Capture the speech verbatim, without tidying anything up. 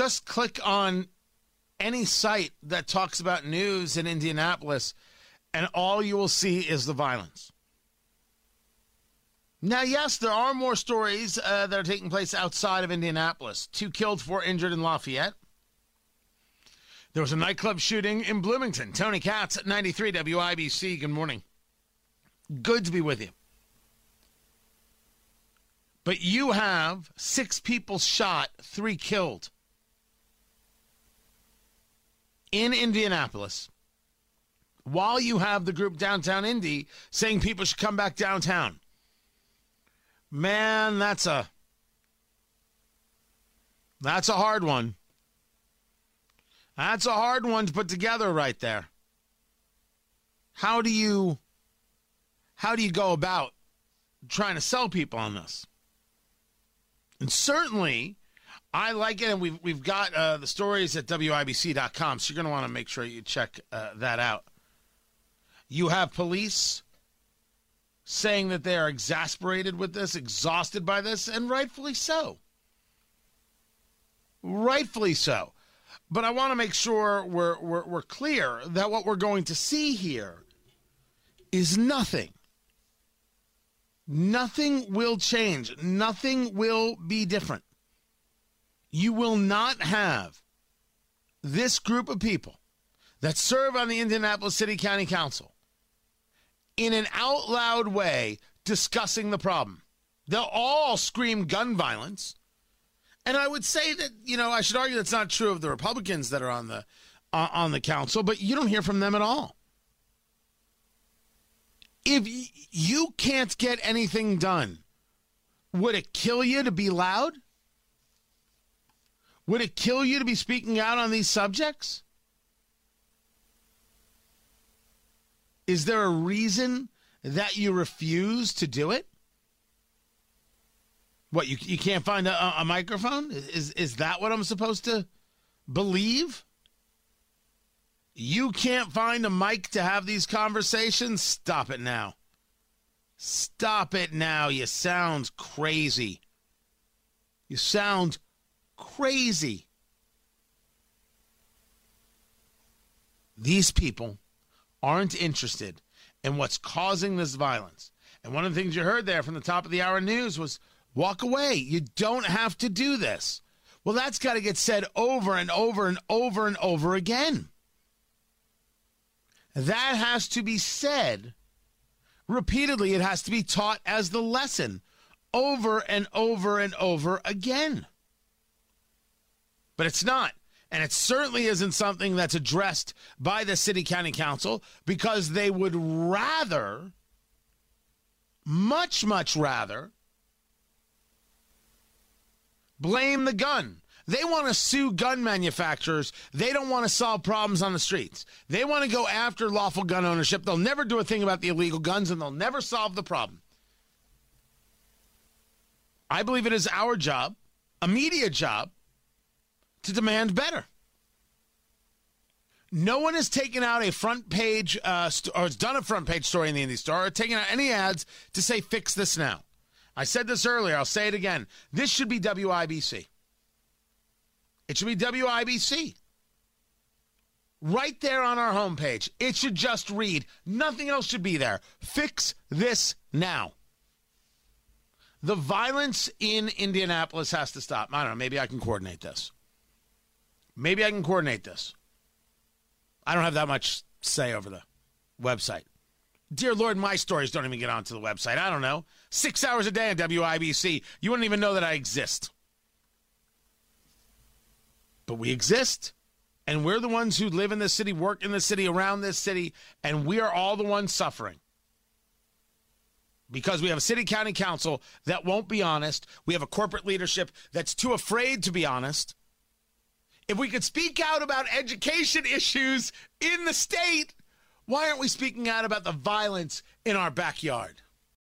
just click on any site that talks about news in Indianapolis, and all you will see is the violence. Now, yes, there are more stories uh, that are taking place outside of Indianapolis. Two killed, four injured in Lafayette. There was a nightclub shooting in Bloomington. Tony Katz at ninety-three W I B C. Good morning. Good to be with you. But you have six people shot, three killed in Indianapolis, while you have the group Downtown Indy saying people should come back downtown. Man, that's a that's a hard one. That's a hard one to put together right there. How do you how do you go about trying to sell people on this? And certainly, I like it, and we've, we've got uh, the stories at W I B C dot com, so you're going to want to make sure you check uh, that out. You have police saying that they are exasperated with this, exhausted by this, and rightfully so. Rightfully so. But I want to make sure we're, we're, we're clear that what we're going to see here is nothing. Nothing will change. Nothing will be different. You will not have this group of people that serve on the Indianapolis City County Council in an out loud way discussing the problem. They'll all scream gun violence. And I would say that, you know, I should argue that's not true of the Republicans that are on the uh, on the council, but you don't hear from them at all. If y- you can't get anything done, would it kill you to be loud? Would it kill you to be speaking out on these subjects? Is there a reason that you refuse to do it? What, you you can't find a, a microphone? Is, is that what I'm supposed to believe? You can't find a mic to have these conversations? Stop it now. Stop it now. You sound crazy. You sound crazy. Crazy. These people aren't interested in what's causing this violence. And one of the things you heard there from the top of the hour news was walk away. You don't have to do this. Well, that's got to get said over and over and over and over again. That has to be said repeatedly. It has to be taught as the lesson over and over and over again. But it's not, and it certainly isn't something that's addressed by the City County Council, because they would rather, much, much rather, blame the gun. They want to sue gun manufacturers. They don't want to solve problems on the streets. They want to go after lawful gun ownership. They'll never do a thing about the illegal guns, and they'll never solve the problem. I believe it is our job, a media job, to demand better. No one has taken out a front page, uh, st- or has done a front page story in the Indy Star, or taken out any ads to say, fix this now. I said this earlier, I'll say it again. This should be W I B C. It should be W I B C. Right there on our homepage. It should just read, nothing else should be there. Fix this now. The violence in Indianapolis has to stop. I don't know, maybe I can coordinate this. Maybe I can coordinate this. I don't have that much say over the website. Dear Lord, my stories don't even get onto the website. I don't know. Six hours a day on W I B C. You wouldn't even know that I exist. But we exist, and we're the ones who live in this city, work in this city, around this city, and we are all the ones suffering. Because we have a city-county council that won't be honest. We have a corporate leadership that's too afraid to be honest. If we could speak out about education issues in the state, why aren't we speaking out about the violence in our backyard?